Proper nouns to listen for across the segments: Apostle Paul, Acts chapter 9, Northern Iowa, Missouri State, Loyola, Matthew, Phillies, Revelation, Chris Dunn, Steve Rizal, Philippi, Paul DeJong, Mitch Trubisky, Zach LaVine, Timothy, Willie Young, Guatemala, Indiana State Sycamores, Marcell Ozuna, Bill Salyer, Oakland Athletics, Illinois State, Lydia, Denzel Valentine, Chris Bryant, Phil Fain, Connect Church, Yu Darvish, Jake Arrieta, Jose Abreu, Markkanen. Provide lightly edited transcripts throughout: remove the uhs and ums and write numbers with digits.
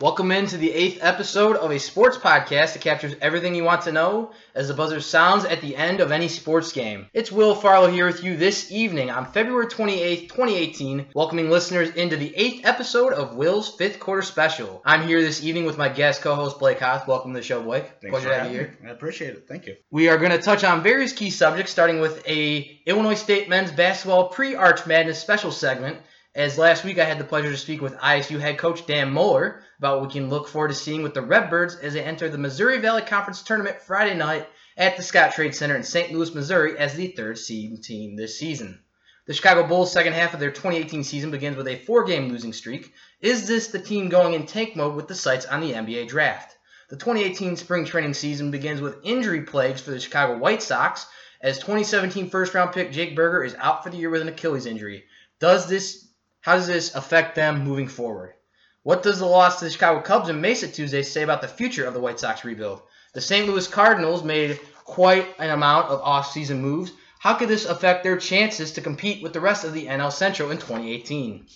Welcome into the 8th episode of a sports podcast that captures everything you want to know as the buzzer sounds at the end of any sports game. It's Will Farlow here with you this evening on February 28th, 2018, welcoming listeners into the 8th episode of Will's 5th Quarter Special. I'm here this evening with my guest co-host Blake Hoth. Welcome to the show, Blake. Thanks for having me. I appreciate it. Thank you. We are going to touch on various key subjects, starting with a Illinois State men's basketball pre-Arch Madness special segment. As last week, I had the pleasure to speak with ISU head coach Dan Muller about what we can look forward to seeing with the Redbirds as they enter the Missouri Valley Conference Tournament Friday night at the Scott Trade Center in St. Louis, Missouri as the third seed team this season. The Chicago Bulls' second half of their 2018 season begins with a 4-game losing streak. Is this the team going in tank mode with the sights on the NBA draft? The 2018 spring training season begins with injury plagues for the Chicago White Sox as 2017 first-round pick Jake Burger is out for the year with an Achilles injury. How does this affect them moving forward? What does the loss to the Chicago Cubs and Mesa Tuesday say about the future of the White Sox rebuild? The St. Louis Cardinals made quite an amount of offseason moves. How could this affect their chances to compete with the rest of the NL Central in 2018?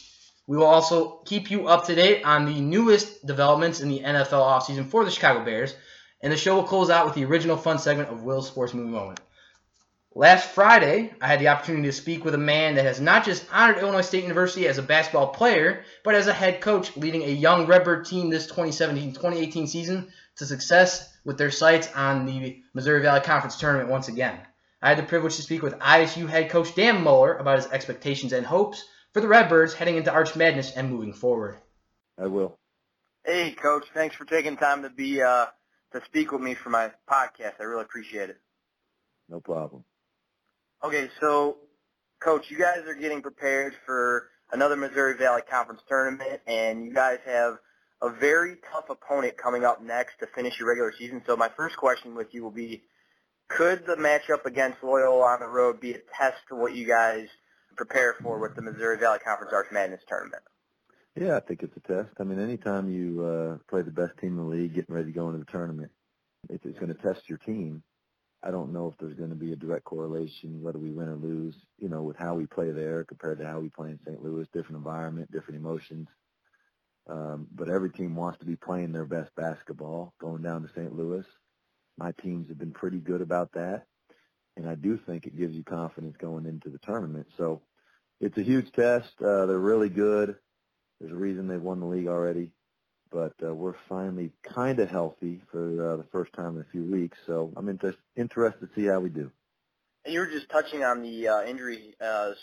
We will also keep you up to date on the newest developments in the NFL offseason for the Chicago Bears, and the show will close out with the original fun segment of Will's Sports Movie Moment. Last Friday, I had the opportunity to speak with a man that has not just honored Illinois State University as a basketball player, but as a head coach leading a young Redbird team this 2017-2018 season to success with their sights on the Missouri Valley Conference Tournament once again. I had the privilege to speak with ISU head coach Dan Muller about his expectations and hopes for the Redbirds heading into Arch Madness and moving forward. I will. Hey, Coach. Thanks for taking time to be to speak with me for my podcast. I really appreciate it. No problem. Okay, so, Coach, you guys are getting prepared for another Missouri Valley Conference tournament, and you guys have a very tough opponent coming up next to finish your regular season. So my first question with you will be, could the matchup against Loyola on the road be a test to what you guys prepare for with the Missouri Valley Conference Arch Madness tournament? Yeah, I think it's a test. I mean, anytime you play the best team in the league, getting ready to go into the tournament, it's going to test your team. I don't know if there's going to be a direct correlation, whether we win or lose, you know, with how we play there compared to how we play in St. Louis, different environment, different emotions. But every team wants to be playing their best basketball going down to St. Louis. My teams have been pretty good about that, and I do think it gives you confidence going into the tournament. So it's a huge test. They're really good. There's a reason they've won the league already. But we're finally kind of healthy for the first time in a few weeks, so I'm interested to see how we do. And you were just touching on the injury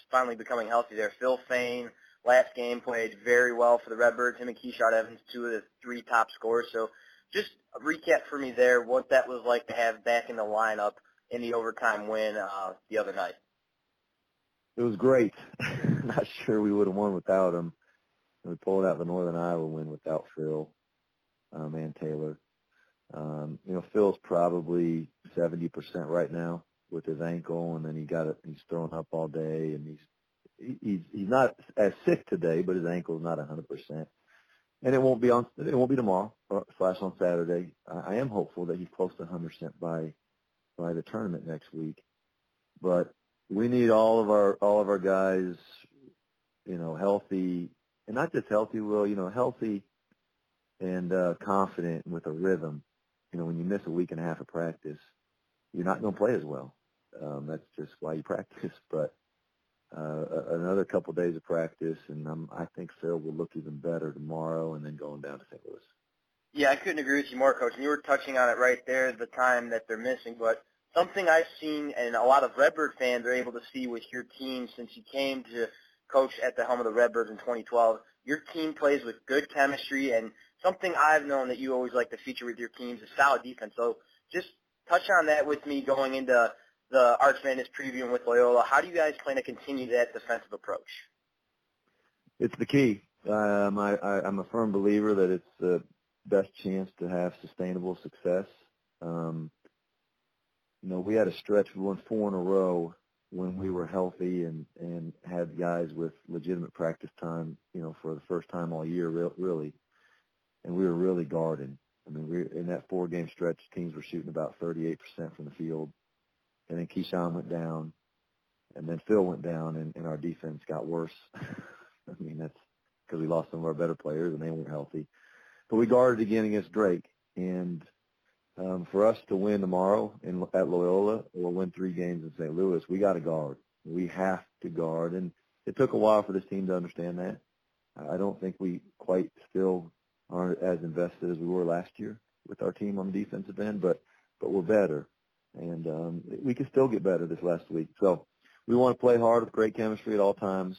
finally becoming healthy there. Phil Fain, last game, played very well for the Redbirds. Him and Keyshawn Evans, two of the three top scorers. So just a recap for me there, what that was like to have back in the lineup in the overtime win the other night. It was great. Not sure we would have won without him. We pulled out the Northern Iowa win without Phil and Taylor. You know, Phil's probably 70% right now with his ankle, and then he's thrown up all day, and he's not as sick today, but his ankle's not 100%. And it won't be tomorrow / on Saturday. I am hopeful that he's close to 100% by the tournament next week. But we need all of our guys, you know, healthy. And not just healthy, Will, you know, healthy and confident with a rhythm. You know, when you miss a week and a half of practice, you're not going to play as well. That's just why you practice. But another couple of days of practice, and I think Phil will look even better tomorrow and then going down to St. Louis. Yeah, I couldn't agree with you more, Coach. And you were touching on it right there, the time that they're missing. But something I've seen, and a lot of Redbird fans are able to see with your team since you came to – coach at the helm of the Redbirds in 2012. Your team plays with good chemistry, and something I've known that you always like to feature with your teams is solid defense. So just touch on that with me going into the Arch Madness preview with Loyola. How do you guys plan to continue that defensive approach? It's the key. I'm a firm believer that it's the best chance to have sustainable success. You know, we had a stretch. We won 4 in a row when we were healthy and had guys with legitimate practice time, you know, for the first time all year, really. And we were really guarding. I mean, in that 4-game stretch, teams were shooting about 38% from the field. And then Keyshawn went down, and then Phil went down, and our defense got worse. I mean, that's because we lost some of our better players, and they weren't healthy. But we guarded again against Drake. And for us to win tomorrow at Loyola, we'll win three games in St. Louis, we got to guard. We have to guard. And it took a while for this team to understand that. I don't think we quite still aren't as invested as we were last year with our team on the defensive end, but we're better. And we can still get better this last week. So we want to play hard with great chemistry at all times,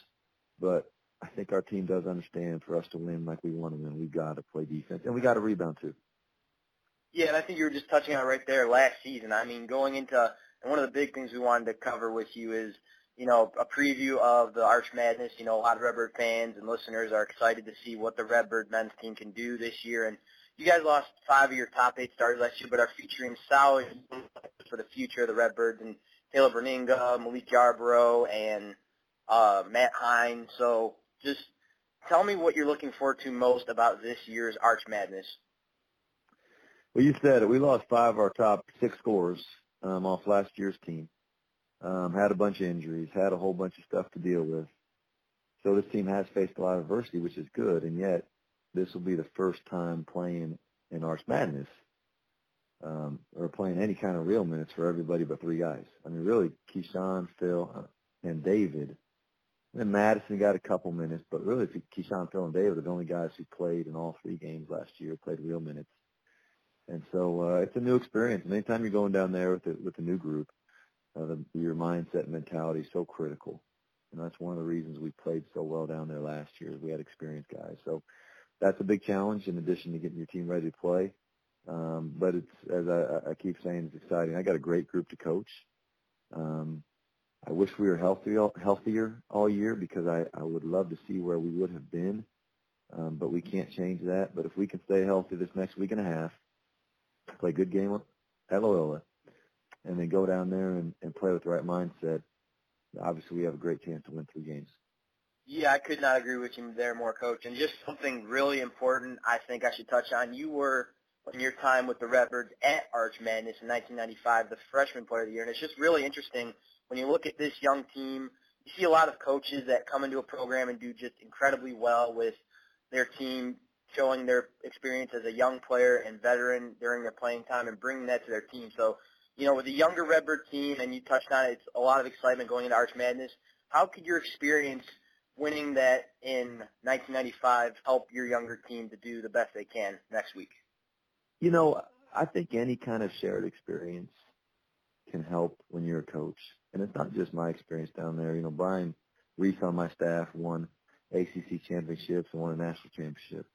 but I think our team does understand for us to win like we want to win, we got to play defense, and we got to rebound too. Yeah, and I think you were just touching on right there last season. I mean, going into – and one of the big things we wanted to cover with you is, you know, a preview of the Arch Madness. You know, a lot of Redbird fans and listeners are excited to see what the Redbird men's team can do this year. And you guys lost 5 of your top 8 starters last year, but are featuring solid for the future of the Redbirds and Taylor Bruninga, Malik Yarbrough, and Matt Hine. So just tell me what you're looking forward to most about this year's Arch Madness. Well, you said it. We lost 5 of our top 6 scorers off last year's team. Had a bunch of injuries, had a whole bunch of stuff to deal with. So this team has faced a lot of adversity, which is good, and yet this will be the first time playing in Arch Madness or playing any kind of real minutes for everybody but 3 guys. I mean, really, Keyshawn, Phil, and David. And Madison got a couple minutes, but really Keyshawn, Phil, and David are the only guys who played in all 3 games last year, played real minutes. And so it's a new experience. And anytime you're going down there with a new group, your mindset and mentality is so critical. And that's one of the reasons we played so well down there last year is we had experienced guys. So that's a big challenge in addition to getting your team ready to play. But it's, as I keep saying, it's exciting. I got a great group to coach. I wish we were healthier all year because I would love to see where we would have been. But we can't change that. But if we can stay healthy this next week and a half, play a good game at Loyola, and then go down there and play with the right mindset, obviously we have a great chance to win 3 games. Yeah, I could not agree with you there more, Coach. And just something really important I think I should touch on. You were, in your time with the Redbirds at Arch Madness in 1995, the freshman player of the year. And it's just really interesting when you look at this young team, you see a lot of coaches that come into a program and do just incredibly well with their team, showing their experience as a young player and veteran during their playing time and bringing that to their team. So, you know, with a younger Redbird team, and you touched on it, it's a lot of excitement going into Arch Madness. How could your experience winning that in 1995 help your younger team to do the best they can next week? You know, I think any kind of shared experience can help when you're a coach. And it's not just my experience down there. You know, Brian Reese on my staff won ACC championships and won a national championship.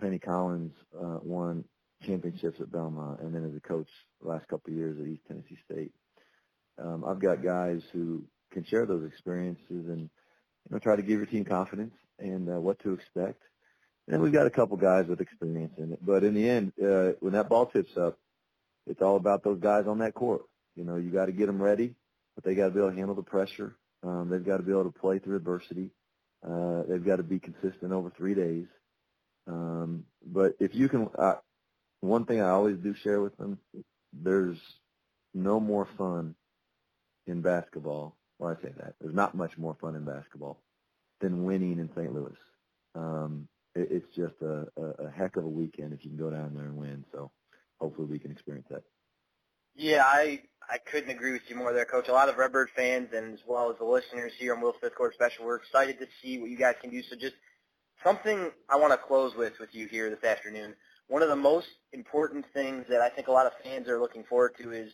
Penny Collins won championships at Belmont, and then as a coach the last couple of years at East Tennessee State. I've got guys who can share those experiences and, you know, try to give your team confidence and what to expect. And then we've got a couple guys with experience in it. But in the end, when that ball tips up, it's all about those guys on that court. You know, you got to get them ready, but they got to be able to handle the pressure. They've got to be able to play through adversity. They've got to be consistent over 3 days. But if you can, one thing I always do share with them, there's no more fun in basketball. Well, I say that. There's not much more fun in basketball than winning in St. Louis. It's just a heck of a weekend if you can go down there and win. So hopefully we can experience that. Yeah, I couldn't agree with you more there, Coach. A lot of Redbird fans and as well as the listeners here on Will's Fifth Quarter Special, we're excited to see what you guys can do. So just something I want to close with you here this afternoon. One of the most important things that I think a lot of fans are looking forward to is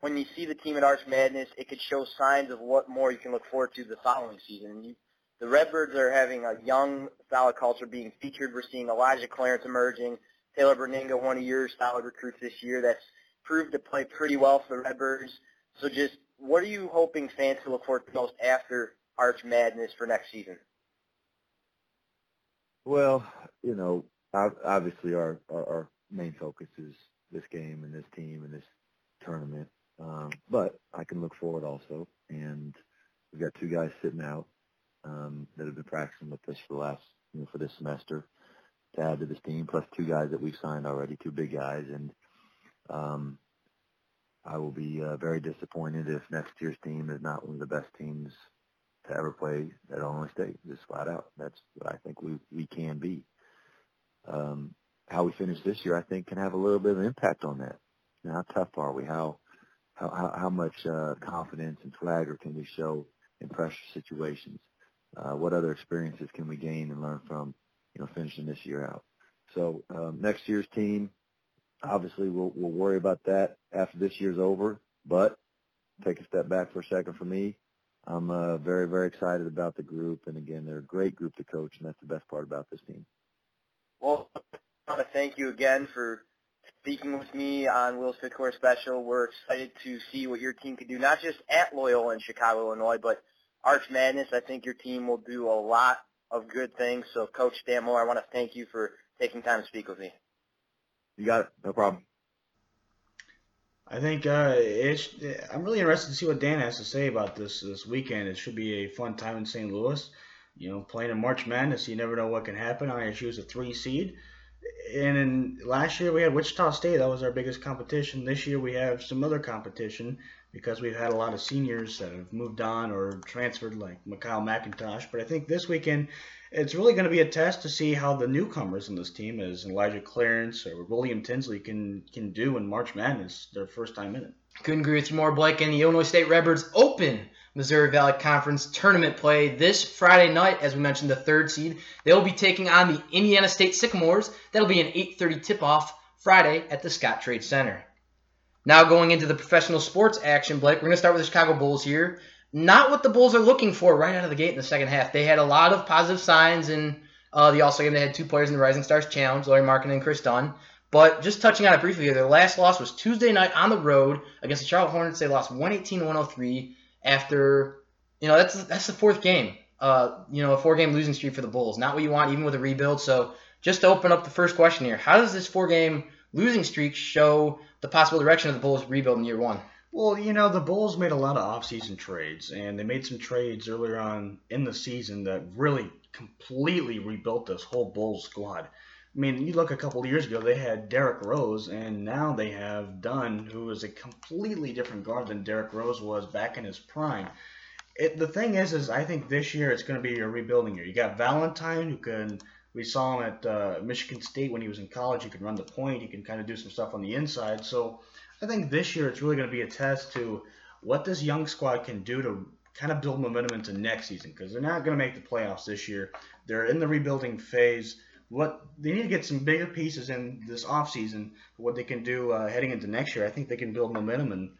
when you see the team at Arch Madness, it could show signs of what more you can look forward to the following season. The Redbirds are having a young, solid culture being featured. We're seeing Elijah Clarence emerging. Taylor Bruninga, one of your solid recruits this year, that's proved to play pretty well for the Redbirds. So just what are you hoping fans to look forward to most after Arch Madness for next season? Well, you know, obviously our main focus is this game and this team and this tournament. But I can look forward also. And we've got 2 guys sitting out that have been practicing with us for the last, you know, for this semester to add to this team, plus 2 guys that we've signed already, 2 big guys. And I will be very disappointed if next year's team is not one of the best teams to ever play at Illinois State, just flat out. That's what I think we can be. how we finish this year, I think, can have a little bit of an impact on that. You know, how tough are we? How much confidence and swagger can we show in pressure situations? What other experiences can we gain and learn from, you know, finishing this year out? So next year's team, obviously, we'll worry about that after this year's over. But take a step back for a second for me. I'm very, very excited about the group. And, again, they're a great group to coach, and that's the best part about this team. Well, I want to thank you again for speaking with me on Will's Fifth Quarter Special. We're excited to see what your team can do, not just at Loyola in Chicago, Illinois, but Arch Madness. I think your team will do a lot of good things. So, Coach Dan Muller, I want to thank you for taking time to speak with me. You got it. No problem. I think I'm really interested to see what Dan has to say about this weekend. It should be a fun time in St. Louis. You know, playing in March Madness, you never know what can happen. ISU is a 3 seed. And in last year we had Wichita State. That was our biggest competition. This year we have some other competition because we've had a lot of seniors that have moved on or transferred, like Mikhail McIntosh. But I think this weekend it's really going to be a test to see how the newcomers in this team, as Elijah Clarence or William Tinsley, can do in March Madness, their first time in it. Couldn't agree with you more, Blake. And the Illinois State Redbirds open Missouri Valley Conference tournament play this Friday night. As we mentioned, the 3rd seed, they'll be taking on the Indiana State Sycamores. That'll be an 8:30 tip-off Friday at the Scott Trade Center. Now going into the professional sports action, Blake, we're going to start with the Chicago Bulls here. Not what the Bulls are looking for right out of the gate in the second half. They had a lot of positive signs in the All-Star game. They had 2 players in the Rising Stars Challenge, Larry Markin and Chris Dunn. But just touching on it briefly here, their last loss was Tuesday night on the road against the Charlotte Hornets. They lost 118-103 after, you know, that's the 4th game. You know, a 4-game losing streak for the Bulls. Not what you want, even with a rebuild. So just to open up the first question here, how does this 4-game losing streak show the possible direction of the Bulls' rebuild in year 1? Well, you know, the Bulls made a lot of off-season trades, and they made some trades earlier on in the season that really completely rebuilt this whole Bulls squad. I mean, you look a couple of years ago, they had Derrick Rose, and now they have Dunn, who is a completely different guard than Derrick Rose was back in his prime. The thing is I think this year it's going to be a rebuilding year. You got Valentine, we saw him at Michigan State when he was in college. He could run the point. He can kind of do some stuff on the inside. So I think this year it's really going to be a test to what this young squad can do to kind of build momentum into next season, because they're not going to make the playoffs this year. They're in the rebuilding phase. They need to get some bigger pieces in this offseason, what they can do heading into next year. I think they can build momentum and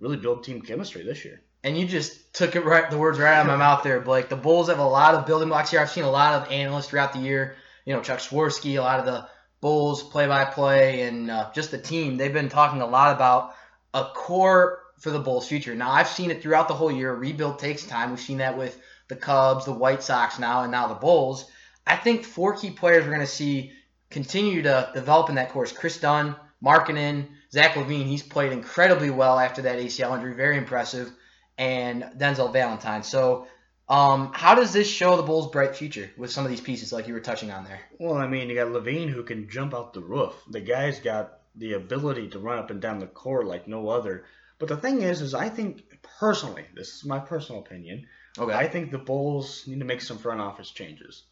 really build team chemistry this year. And you just took it right, the words right out of my mouth there, Blake. The Bulls have a lot of building blocks here. I've seen a lot of analysts throughout the year, you know, Chuck Swirsky, a lot of the Bulls play-by-play, and just the team. They've been talking a lot about a core for the Bulls' future. Now, I've seen it throughout the whole year. Rebuild takes time. We've seen that with the Cubs, the White Sox now, and now the Bulls. I think 4 key players we're going to see continue to develop in that course. Chris Dunn, Markkanen, Zach LaVine. He's played incredibly well after that ACL injury. Very impressive. And Denzel Valentine. So how does this show the Bulls' bright future with some of these pieces like you were touching on there? Well, I mean, you got LaVine, who can jump out the roof. The guy's got the ability to run up and down the court like no other. But the thing is I think personally, this is my personal opinion, okay, I think the Bulls need to make some front office changes.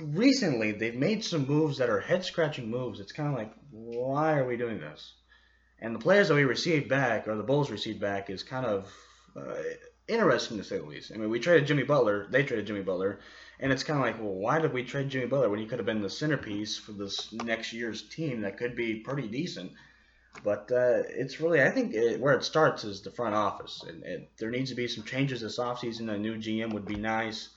Recently, they've made some moves that are head-scratching moves. It's kind of like, why are we doing this? And the players that we received back, or the Bulls received back, is kind of interesting to say the least. I mean, we traded Jimmy Butler. They traded Jimmy Butler. And it's kind of like, well, why did we trade Jimmy Butler when he could have been the centerpiece for this next year's team that could be pretty decent? But it's really, I think where it starts is the front office. And there needs to be some changes this offseason. A new GM would be nice.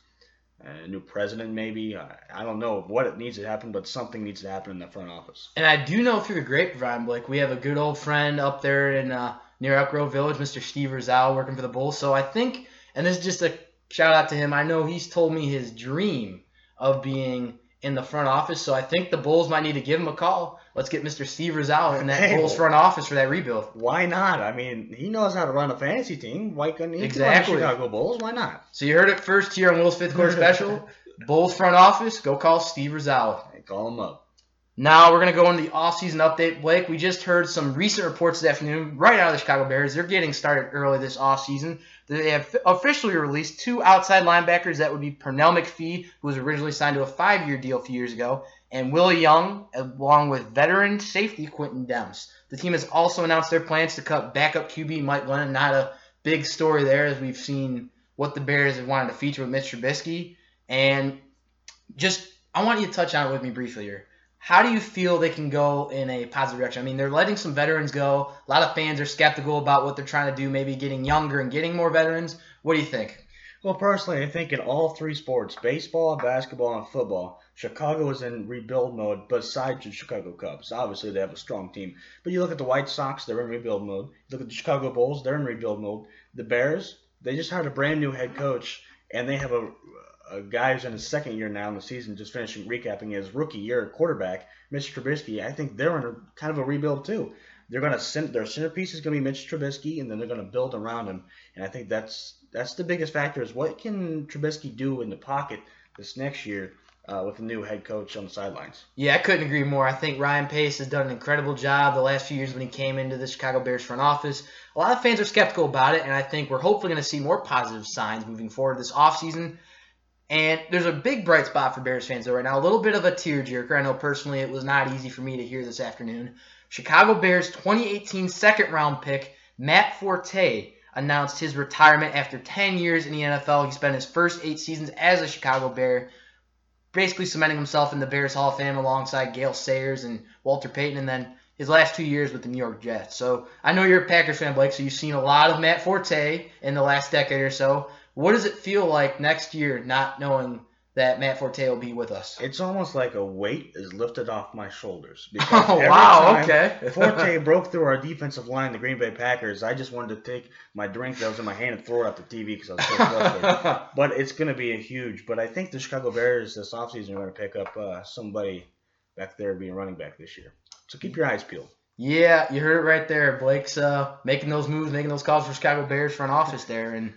A new president, maybe. I don't know what it needs to happen, but something needs to happen in the front office. And I do know through the grapevine, Blake, we have a good old friend up there in near Elk Grove Village, Mr. Steve Rizal, working for the Bulls. So I think, and this is just a shout out to him, I know he's told me his dream of being in the front office. So I think the Bulls might need to give him a call. Let's get Mr. Steve Rizal in that Bulls front office for that rebuild. Why not? I mean, he knows how to run a fantasy team. Why couldn't he run the Chicago Bulls? Why not? So you heard it first here on Will's Fifth Quarter Special. Bulls front office, go call Steve Rizal. Hey, call him up. Now we're going to go into the offseason update. Blake, we just heard some recent reports this afternoon right out of the Chicago Bears. They're getting started early this offseason. They have officially released two outside linebackers. That would be Pernell McPhee, who was originally signed to a 5-year deal a few years ago, and Willie Young, along with veteran safety Quentin Demps. The team has also announced their plans to cut backup QB Mike Glennon. Not a big story there, as we've seen what the Bears have wanted to feature with Mitch Trubisky. And just, I want you to touch on it with me briefly here. How do you feel they can go in a positive direction? I mean, they're letting some veterans go. A lot of fans are skeptical about what they're trying to do, maybe getting younger and getting more veterans. What do you think? Well, personally, I think in all three sports, baseball, basketball, and football, Chicago is in rebuild mode besides the Chicago Cubs. Obviously, they have a strong team. But you look at the White Sox, they're in rebuild mode. You look at the Chicago Bulls, they're in rebuild mode. The Bears, they just hired a brand-new head coach, and they have a guy who's in his second year now in the season, just finishing recapping his rookie year quarterback, Mitch Trubisky. I think they're in kind of a rebuild too. They're going to their centerpiece is going to be Mitch Trubisky, and then they're going to build around him. And I think that's the biggest factor is what can Trubisky do in the pocket this next year with a new head coach on the sidelines. Yeah, I couldn't agree more. I think Ryan Pace has done an incredible job the last few years when he came into the Chicago Bears front office. A lot of fans are skeptical about it, and I think we're hopefully going to see more positive signs moving forward this offseason. And there's a big bright spot for Bears fans, though, right now. A little bit of a tearjerker. I know personally it was not easy for me to hear this afternoon. Chicago Bears 2018 second-round pick Matt Forte announced his retirement after 10 years in the NFL. He spent his first 8 seasons as a Chicago Bear, basically cementing himself in the Bears Hall of Fame alongside Gale Sayers and Walter Payton, and then his last 2 years with the New York Jets. So I know you're a Packers fan, Blake, so you've seen a lot of Matt Forte in the last decade or so. What does it feel like next year not knowing that Matt Forte will be with us? It's almost like a weight is lifted off my shoulders. Because okay. Forte broke through our defensive line, the Green Bay Packers. I just wanted to take my drink that was in my hand and throw it out the TV because I was so frustrated. But it's going to be a huge. But I think the Chicago Bears this offseason are going to pick up somebody back there being running back this year. So keep your eyes peeled. Yeah, you heard it right there. Blake's making those moves, making those calls for Chicago Bears front office there. And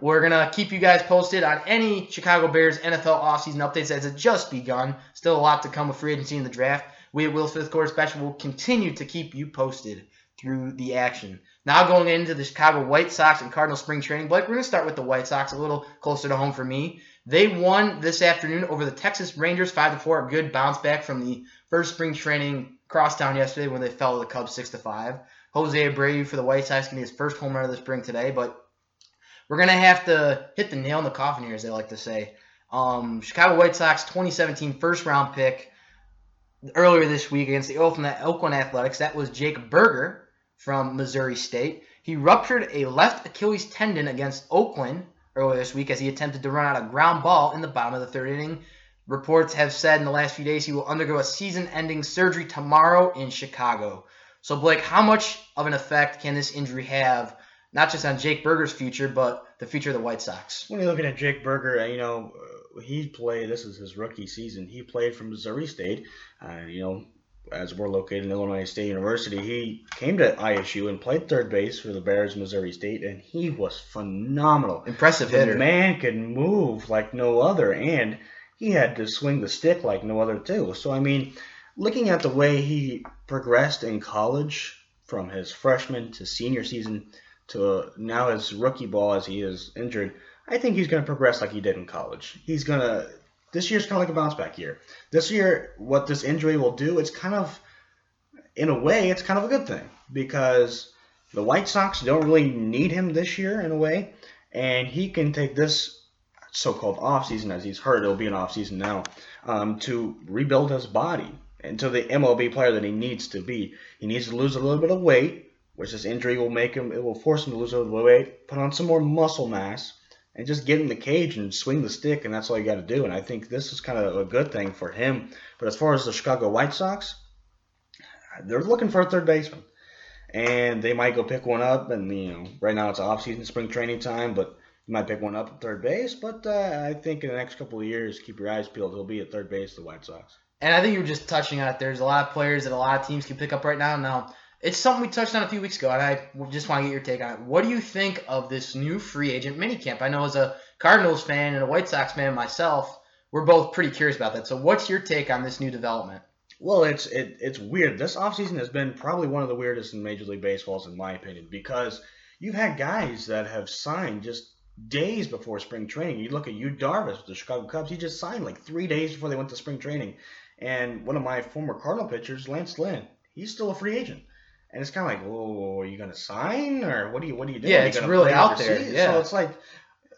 we're going to keep you guys posted on any Chicago Bears NFL offseason updates as it just begun. Still a lot to come with free agency and the draft. We at Will Smith Quarter Special will continue to keep you posted through the action. Now going into the Chicago White Sox and Cardinals spring training. Blake, we're going to start with the White Sox, a little closer to home for me. They won this afternoon over the Texas Rangers 5-4. A good bounce back from the first spring training crosstown yesterday when they fell to the Cubs 6-5. Jose Abreu for the White Sox can be his first home run of the spring today, but we're going to have to hit the nail in the coffin here, as they like to say. Chicago White Sox 2017 first-round pick earlier this week against the Oakland Athletics. That was Jake Burger from Missouri State. He ruptured a left Achilles tendon against Oakland earlier this week as he attempted to run out a ground ball in the bottom of the third inning. Reports have said in the last few days he will undergo a season-ending surgery tomorrow in Chicago. So, Blake, how much of an effect can this injury have not just on Jake Burger's future, but the future of the White Sox? When you're looking at Jake Burger, this is his rookie season. He played for Missouri State. As we're located in Illinois State University, he came to ISU and played third base for the Bears, Missouri State, and he was phenomenal. Impressive hitter. The man could move like no other, and he had to swing the stick like no other, too. So, looking at the way he progressed in college from his freshman to senior season, to now his rookie ball as he is injured, I think he's going to progress like he did in college. This year's kind of like a bounce back year. This year, what this injury will do, it's kind of a good thing because the White Sox don't really need him this year in a way, and he can take this so-called offseason, as he's hurt, it'll be an offseason now, to rebuild his body into the MLB player that he needs to be. He needs to lose a little bit of weight, which this injury will make him, it will force him to lose a little weight, put on some more muscle mass, and just get in the cage and swing the stick, and that's all you got to do. And I think this is kind of a good thing for him. But as far as the Chicago White Sox, they're looking for a third baseman. And they might go pick one up, and right now it's off-season spring training time, but you might pick one up at third base. But I think in the next couple of years, keep your eyes peeled, he'll be at third base, the White Sox. And I think you were just touching on it. There's a lot of players that a lot of teams can pick up right now. It's something we touched on a few weeks ago, and I just want to get your take on it. What do you think of this new free agent minicamp? I know as a Cardinals fan and a White Sox fan myself, we're both pretty curious about that. So what's your take on this new development? Well, it's weird. This offseason has been probably one of the weirdest in Major League Baseball, in my opinion, because You've had guys that have signed just days before spring training. You look at Yu Darvish with the Chicago Cubs. He just signed like 3 days before they went to spring training. And one of my former Cardinal pitchers, Lance Lynn, he's still a free agent. And it's kind of like, whoa, are you going to sign? Or what are you doing? Yeah, it's really out there. Yeah. So it's like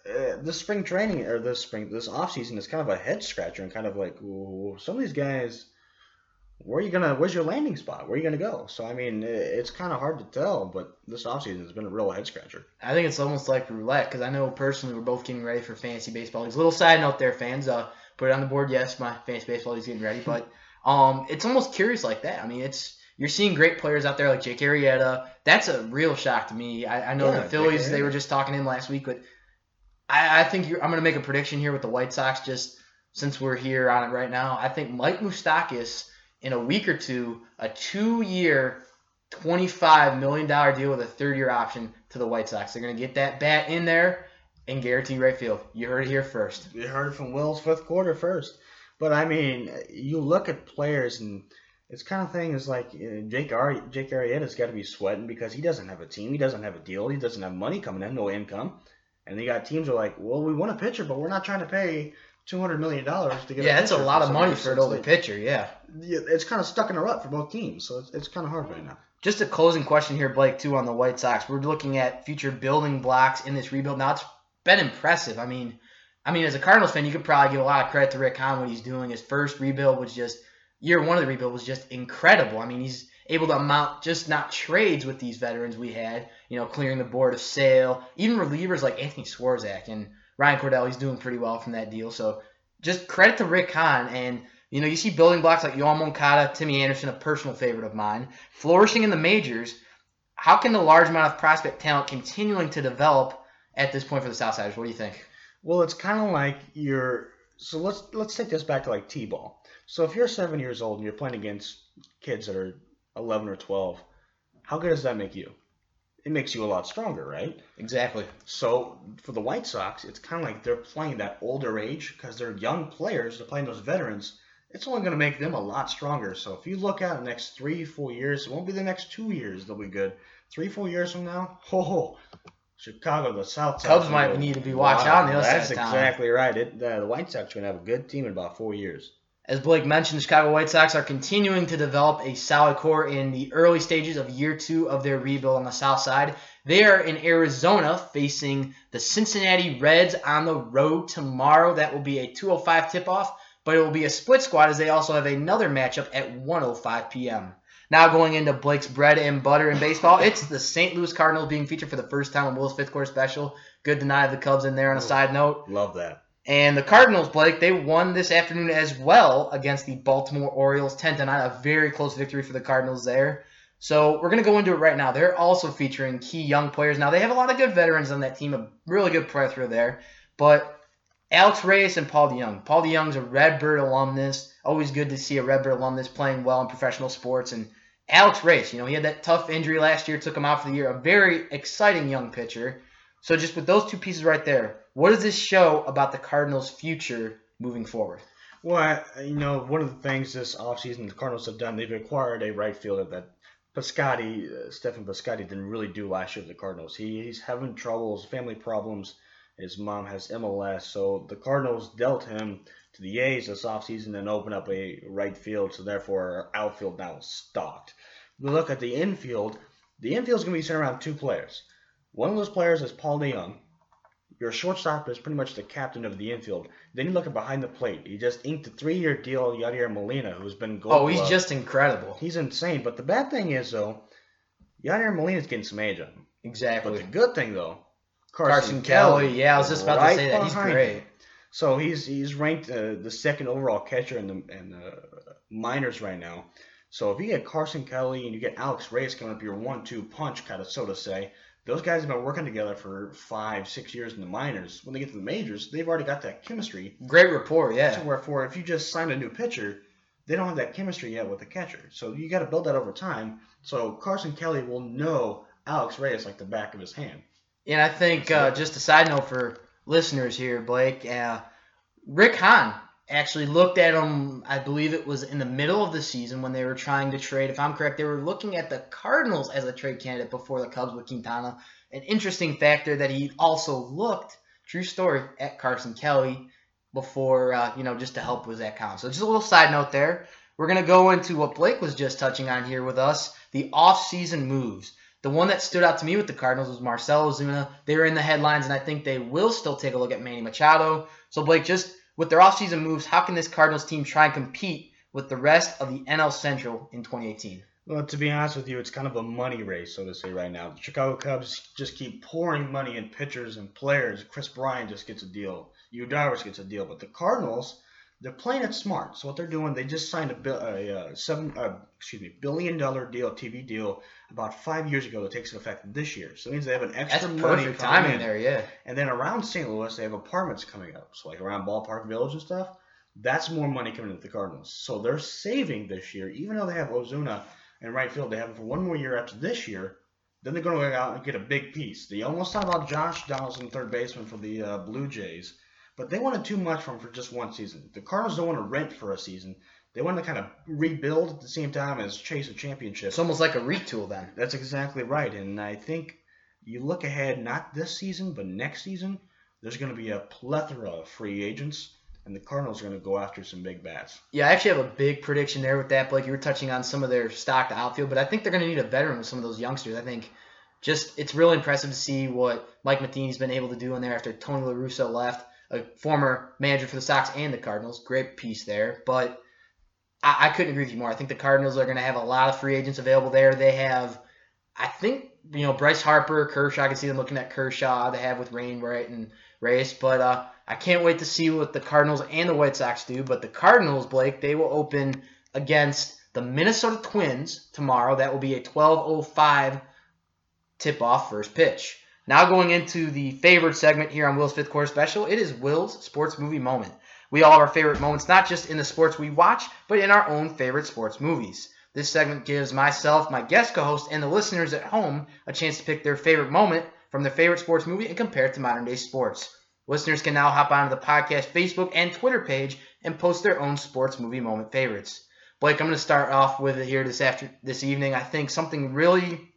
the spring training or this offseason is kind of a head-scratcher and kind of like, whoa, some of these guys – where's your landing spot? Where are you going to go? So, I mean, it's kind of hard to tell, but this offseason has been a real head-scratcher. I think it's almost like roulette, because I know personally we're both getting ready for fantasy baseball. There's a little side note there, fans. Put it on the board. Yes, my fantasy baseball is getting ready, but it's almost curious like that. I mean, you're seeing great players out there like Jake Arrieta. That's a real shock to me. I know the Phillies, they were just talking to him last week, but I think I'm going to make a prediction here with the White Sox just since we're here on it right now. I think Mike Moustakas – in a week or two, a 2-year, $25 million deal with a 3rd-year option to the White Sox. They're going to get that bat in there and guarantee right field. You heard it here first. You heard it from Will's 5th quarter first. But, I mean, you look at players, and it's kind of thing is like Jake Arrieta's got to be sweating because he doesn't have a team. He doesn't have a deal. He doesn't have money coming in, no income. And you got teams that are like, well, we want a pitcher, but we're not trying to pay – $200 million to get. Yeah, that's a lot of money for an older pitcher, yeah. It's kind of stuck in a rut for both teams, so it's kind of hard right now. Just a closing question here, Blake, too, on the White Sox. We're looking at future building blocks in this rebuild. Now, it's been impressive. I mean, as a Cardinals fan, you could probably give a lot of credit to Rick Hahn, what he's doing. His first rebuild was just – year one of the rebuild was just incredible. I mean, he's able to mount just not trades with these veterans we had, clearing the board of Sale, even relievers like Anthony Swarzak and – Ryan Cordell, he's doing pretty well from that deal. So just credit to Rick Hahn. And, you see building blocks like Yoan Moncada, Timmy Anderson, a personal favorite of mine, flourishing in the majors. How can the large amount of prospect talent continuing to develop at this point for the Southsiders? What do you think? Well, it's kind of like so let's take this back to like T-ball. So if you're 7 years old and you're playing against kids that are 11 or 12, how good does that make you? It makes you a lot stronger, right? Exactly. So for the White Sox, it's kind of like they're playing that older age because they're young players. They're playing those veterans. It's only going to make them a lot stronger. So if you look at the next 3-4 years, it won't be the next 2 years they'll be good. 3-4 years from now, Chicago, the South Sox. Cubs might need to be watched out on the other side of town. That's exactly right. The White Sox are going to have a good team in about 4 years. As Blake mentioned, the Chicago White Sox are continuing to develop a solid core in the early stages of year two of their rebuild on the south side. They are in Arizona facing the Cincinnati Reds on the road tomorrow. That will be a 2:05 tip-off, but it will be a split squad as they also have another matchup at 1:05 p.m. Now going into Blake's bread and butter in baseball, it's the St. Louis Cardinals being featured for the first time on Will's 5th quarter special. Good to not have the Cubs in there on a side note. Love that. And the Cardinals, Blake, they won this afternoon as well against the Baltimore Orioles, 10-9, a very close victory for the Cardinals there. So we're going to go into it right now. They're also featuring key young players. Now, they have a lot of good veterans on that team, a really good plethora there. But Alex Reyes and Paul DeJong. Paul DeJong's a Redbird alumnus. Always good to see a Redbird alumnus playing well in professional sports. And Alex Reyes, he had that tough injury last year, took him out for the year. A very exciting young pitcher. So just with those two pieces right there, what does this show about the Cardinals' future moving forward? Well, one of the things this offseason the Cardinals have done, they've acquired a right fielder that Stefan Piscotty didn't really do last year with the Cardinals. He's having troubles, family problems. His mom has MLS. So the Cardinals dealt him to the A's this offseason and opened up a right field. So therefore, our outfield now is stocked. We look at the infield. The infield is going to be centered around two players. One of those players is Paul DeJong. Your shortstop is pretty much the captain of the infield. Then you look at behind the plate. He just inked a 3-year deal, Yadier Molina, who's been Gold Glove. Oh, he's just incredible. He's insane. But the bad thing is, though, Yadier Molina's getting some age on him. Exactly. But the good thing, though, Carson Kelly. Yeah, I was just about to say that. He's great. Him. So he's ranked the 2nd overall catcher in the minors right now. So if you get Carson Kelly and you get Alex Reyes coming up your 1-2 punch, kind of so to say, those guys have been working together for 5-6 years in the minors. When they get to the majors, they've already got that chemistry. Great rapport, yeah. So wherefore, if you just sign a new pitcher, they don't have that chemistry yet with the catcher. So you got to build that over time. So Carson Kelly will know Alex Reyes like the back of his hand. And I think just a side note for listeners here, Blake, Rick Hahn actually looked at them, I believe it was in the middle of the season when they were trying to trade. If I'm correct, they were looking at the Cardinals as a trade candidate before the Cubs with Quintana. An interesting factor that he also looked, true story, at Carson Kelly before, just to help with that count. So just a little side note there. We're going to go into what Blake was just touching on here with us, the offseason moves. The one that stood out to me with the Cardinals was Marcell Ozuna. They were in the headlines, and I think they will still take a look at Manny Machado. So, Blake, just with their offseason moves, how can this Cardinals team try and compete with the rest of the NL Central in 2018? Well, to be honest with you, it's kind of a money race, so to say, right now. The Chicago Cubs just keep pouring money in pitchers and players. Chris Bryant just gets a deal. Udoris gets a deal. But the Cardinals, they're playing it smart. So what they're doing, they just signed a billion-dollar deal, TV deal, about 5 years ago that takes effect this year. So it means they have an extra money coming timing in there, yeah. And then around St. Louis, they have apartments coming up, so like around Ballpark Village and stuff. That's more money coming into the Cardinals. So they're saving this year, even though they have Ozuna in right field. They have him for one more year after this year. Then they're going to go out and get a big piece. They almost talked about Josh Donaldson, third baseman for the Blue Jays. But they wanted too much from him for just one season. The Cardinals don't want to rent for a season. They want to kind of rebuild at the same time as chase a championship. It's almost like a retool then. That's exactly right. And I think you look ahead, not this season, but next season, there's going to be a plethora of free agents, and the Cardinals are going to go after some big bats. Yeah, I actually have a big prediction there with that, Blake. You were touching on some of their stocked outfield, but I think they're going to need a veteran with some of those youngsters. I think just it's really impressive to see what Mike Matheny's been able to do in there after Tony La Russa left. A former manager for the Sox and the Cardinals. Great piece there. But I couldn't agree with you more. I think the Cardinals are going to have a lot of free agents available there. They have, I think, Bryce Harper, Kershaw. I can see them looking at Kershaw. They have with Wainwright and Reyes. But I can't wait to see what the Cardinals and the White Sox do. But the Cardinals, Blake, they will open against the Minnesota Twins tomorrow. That will be a 12:05 tip-off first pitch. Now going into the favorite segment here on Will's Fifth Quarter Special, it is Will's Sports Movie Moment. We all have our favorite moments, not just in the sports we watch, but in our own favorite sports movies. This segment gives myself, my guest co-host, and the listeners at home a chance to pick their favorite moment from their favorite sports movie and compare it to modern-day sports. Listeners can now hop onto the podcast Facebook and Twitter page and post their own sports movie moment favorites. Blake, I'm going to start off with it here this evening. I think something really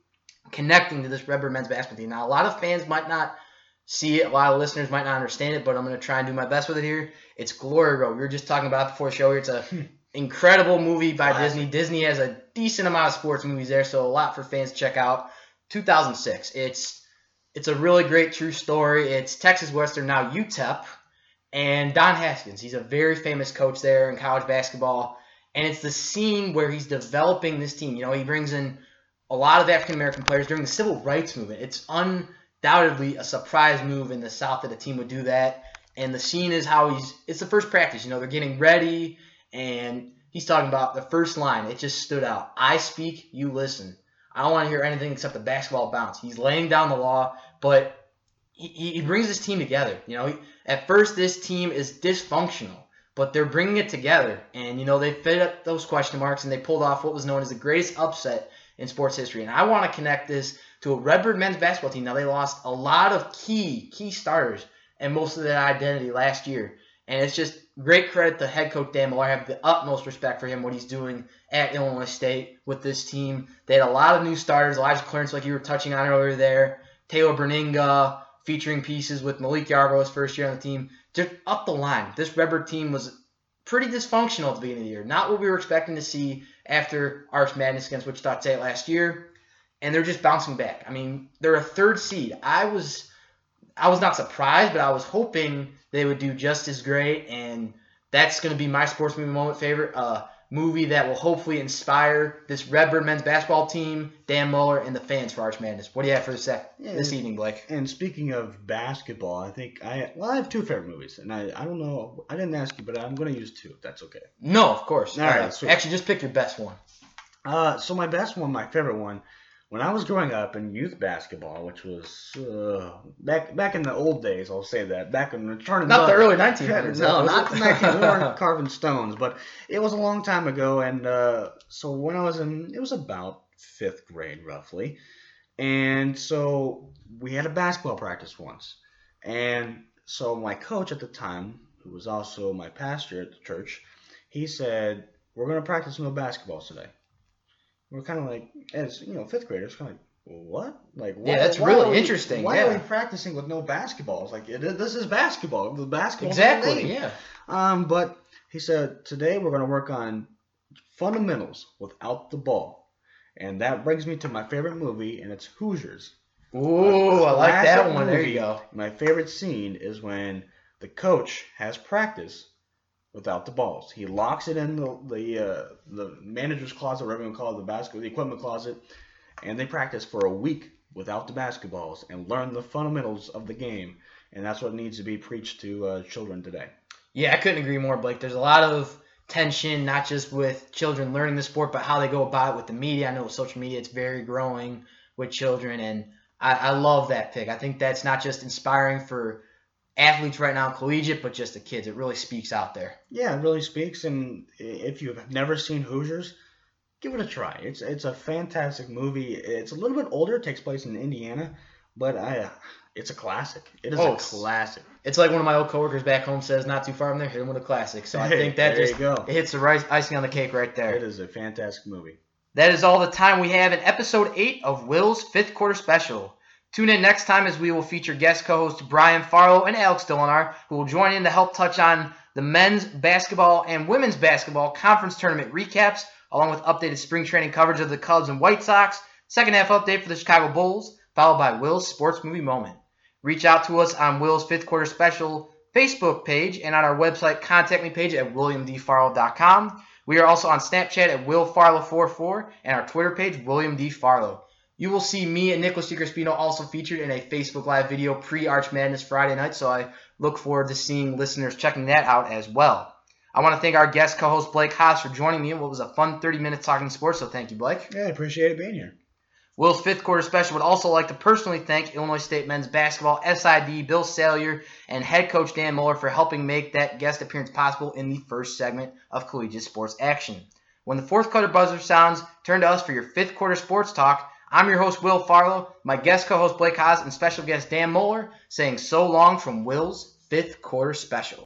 connecting to this Red Bird men's basketball team. Now, a lot of fans might not see it. A lot of listeners might not understand it, but I'm going to try and do my best with it here. It's Glory Road. We were just talking about it before the show here. It's an incredible movie by Disney. Disney has a decent amount of sports movies there, so a lot for fans to check out. 2006. It's a really great true story. It's Texas Western, now UTEP, and Don Haskins. He's a very famous coach there in college basketball, and it's the scene where he's developing this team. He brings in a lot of African-American players during the Civil Rights Movement. It's undoubtedly a surprise move in the South that a team would do that. And the scene is how it's the first practice. They're getting ready, and he's talking about the first line. It just stood out. I speak, you listen. I don't want to hear anything except the basketball bounce. He's laying down the law, but he brings his team together. At first, this team is dysfunctional, but they're bringing it together. And, they fit up those question marks, and they pulled off what was known as the greatest upset in sports history. And I want to connect this to a Redbird men's basketball team. Now, they lost a lot of key starters and most of their identity last year. And it's just great credit to head coach Dan Muller. I have the utmost respect for him, what he's doing at Illinois State with this team. They had a lot of new starters. Elijah Clarence, like you were touching on earlier there. Taylor Bruninga, featuring pieces with Malik Yarbrough, his first year on the team. Just up the line. This Redbird team was pretty dysfunctional at the beginning of the year. Not what we were expecting to see after Arch Madness against Wichita State last year. And they're just bouncing back. I mean, they're a third seed. I was not surprised, but I was hoping they would do just as great. And that's going to be my sports movie moment favorite. A movie that will hopefully inspire this Redbird men's basketball team, Dan Muller, and the fans for Arch Madness. What do you have for this evening, Blake? And speaking of basketball, I think I have two favorite movies. And I don't know. I didn't ask you, but I'm going to use two, if that's okay. No, of course. All right. Sweet. Actually, just pick your best one. So my best one, my favorite one, when I was growing up in youth basketball, which was back in the old days, I'll say that, back in the turn of the early 1900s. No, not the 1900s, carving stones, but it was a long time ago. And so when I was it was about fifth grade roughly, and so we had a basketball practice once, and so my coach at the time, who was also my pastor at the church, he said, we're going to practice no basketball today. We're kind of like, as you know, fifth graders, kind of like, what? Like, yeah, that's really interesting. Why are we practicing with no basketballs? Like, this is basketball. The basketball. Exactly. Yeah. But he said today we're going to work on fundamentals without the ball, and that brings me to my favorite movie, and it's Hoosiers. Ooh, I like that one. There you go. My favorite scene is when the coach has practice without the balls. He locks it in the manager's closet, whatever you call it, the equipment closet. And they practice for a week without the basketballs and learn the fundamentals of the game. And that's what needs to be preached to children today. Yeah, I couldn't agree more, Blake. There's a lot of tension, not just with children learning the sport, but how they go about it with the media. I know with social media, it's very growing with children. And I love that pick. I think that's not just inspiring for athletes right now, collegiate, but just the kids. It really speaks out there. Yeah, it really speaks. And if you've never seen Hoosiers, give it a try. It's a fantastic movie. It's a little bit older. It takes place in Indiana, but it's a classic. It is a classic. It's like one of my old coworkers back home says, not too far from there, hit him with a classic. So I think that just hits the icing on the cake right there. It is a fantastic movie. That is all the time we have in Episode 8 of Will's Fifth Quarter Special. Tune in next time as we will feature guest co-hosts Brian Farlow and Alex Dolinar, who will join in to help touch on the men's basketball and women's basketball conference tournament recaps, along with updated spring training coverage of the Cubs and White Sox, second half update for the Chicago Bulls, followed by Will's Sports Movie Moment. Reach out to us on Will's Fifth Quarter Special Facebook page and on our website Contact Me page at williamdfarlow.com. We are also on Snapchat at willfarlow44 and our Twitter page, williamdfarlow. You will see me and Nicholas DiCrespino also featured in a Facebook Live video pre-Arch Madness Friday night, so I look forward to seeing listeners checking that out as well. I want to thank our guest co-host Blake Hoth for joining me in what was a fun 30 minutes talking sports, so thank you, Blake. Yeah, I appreciate it being here. Will's Fifth Quarter Special would also like to personally thank Illinois State men's basketball SID Bill Salyer and head coach Dan Muller for helping make that guest appearance possible in the first segment of collegiate sports action. When the fourth quarter buzzer sounds, turn to us for your fifth quarter sports talk. I'm your host, Will Farlow, my guest co-host Blake Hoth, and special guest Dan Muller saying so long from Will's Fifth Quarter Special.